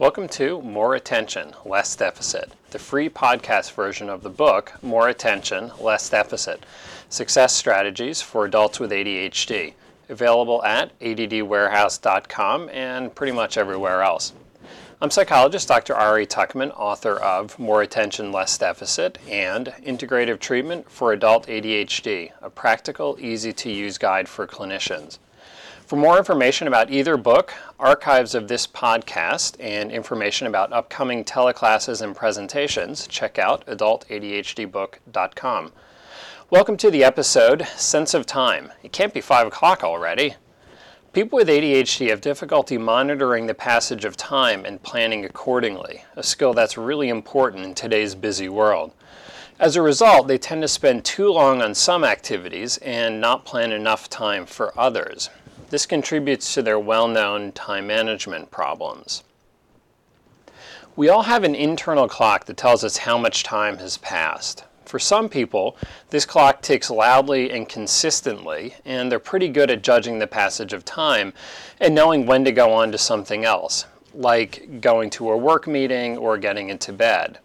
Welcome to More Attention, Less Deficit, the free podcast version of the book, More Attention, Less Deficit, Success Strategies for Adults with ADHD, available at addwarehouse.com and pretty much everywhere else. I'm psychologist Dr. Ari Tuckman, author of More Attention, Less Deficit and Integrative Treatment for Adult ADHD, a practical, easy-to-use guide for clinicians. For more information about either book, archives of this podcast, and information about upcoming teleclasses and presentations, check out adultadhdbook.com. Welcome to the episode, Sense of Time. It can't be 5 o'clock already. People with ADHD have difficulty monitoring the passage of time and planning accordingly, a skill that's really important in today's busy world. As a result, they tend to spend too long on some activities and not plan enough time for others. This contributes to their well-known time management problems. We all have an internal clock that tells us how much time has passed. For some people, this clock ticks loudly and consistently, and they're pretty good at judging the passage of time and knowing when to go on to something else, like going to a work meeting or getting into bed.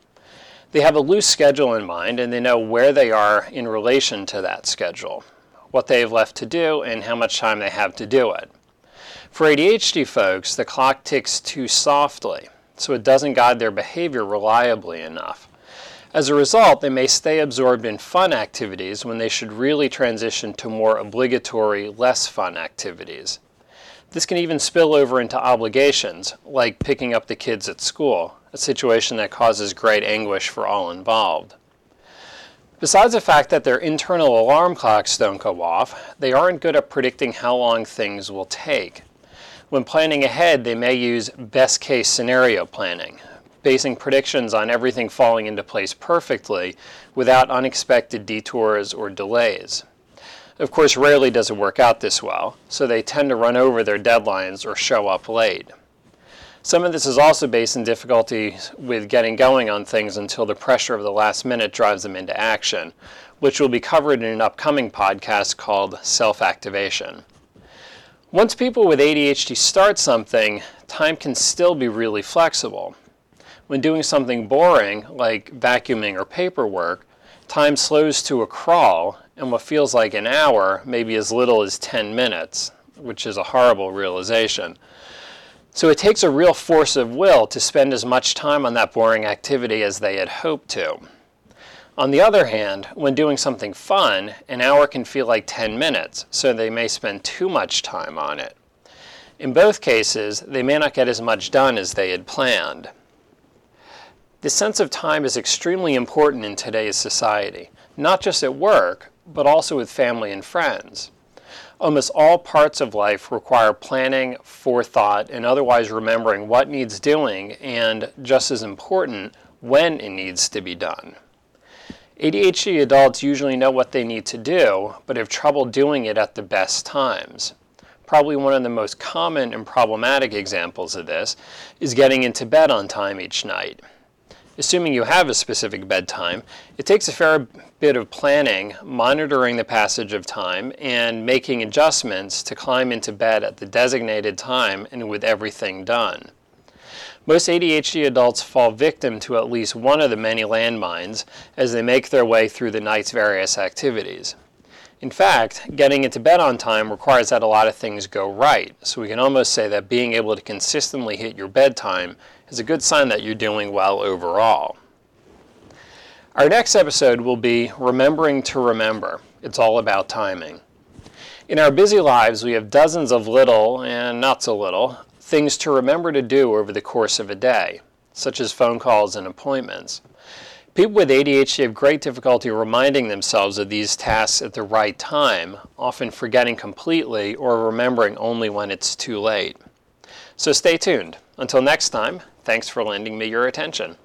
They have a loose schedule in mind, and they know where they are in relation to that schedule, what they've left to do, and how much time they have to do it. For ADHD folks, the clock ticks too softly, so it doesn't guide their behavior reliably enough. As a result, they may stay absorbed in fun activities when they should really transition to more obligatory, less fun activities. This can even spill over into obligations, like picking up the kids at school, a situation that causes great anguish for all involved. Besides the fact that their internal alarm clocks don't go off, they aren't good at predicting how long things will take. When planning ahead, they may use best-case scenario planning, basing predictions on everything falling into place perfectly without unexpected detours or delays. Of course, rarely does it work out this well, so they tend to run over their deadlines or show up late. Some of this is also based on difficulties with getting going on things until the pressure of the last minute drives them into action, which will be covered in an upcoming podcast called Self Activation. Once people with ADHD start something, time can still be really flexible. When doing something boring, like vacuuming or paperwork, time slows to a crawl, and what feels like an hour may be as little as 10 minutes, which is a horrible realization. So it takes a real force of will to spend as much time on that boring activity as they had hoped to. On the other hand, when doing something fun, an hour can feel like 10 minutes, so they may spend too much time on it. In both cases, they may not get as much done as they had planned. The sense of time is extremely important in today's society, not just at work, but also with family and friends. Almost all parts of life require planning, forethought, and otherwise remembering what needs doing and, just as important, when it needs to be done. ADHD adults usually know what they need to do, but have trouble doing it at the best times. Probably one of the most common and problematic examples of this is getting into bed on time each night. Assuming you have a specific bedtime, it takes a fair bit of planning, monitoring the passage of time, and making adjustments to climb into bed at the designated time and with everything done. Most ADHD adults fall victim to at least one of the many landmines as they make their way through the night's various activities. In fact, getting into bed on time requires that a lot of things go right, so we can almost say that being able to consistently hit your bedtime is a good sign that you're doing well overall. Our next episode will be Remembering to Remember. It's all about timing. In our busy lives, we have dozens of little, and not so little, things to remember to do over the course of a day, such as phone calls and appointments. People with ADHD have great difficulty reminding themselves of these tasks at the right time, often forgetting completely or remembering only when it's too late. So stay tuned. Until next time, thanks for lending me your attention.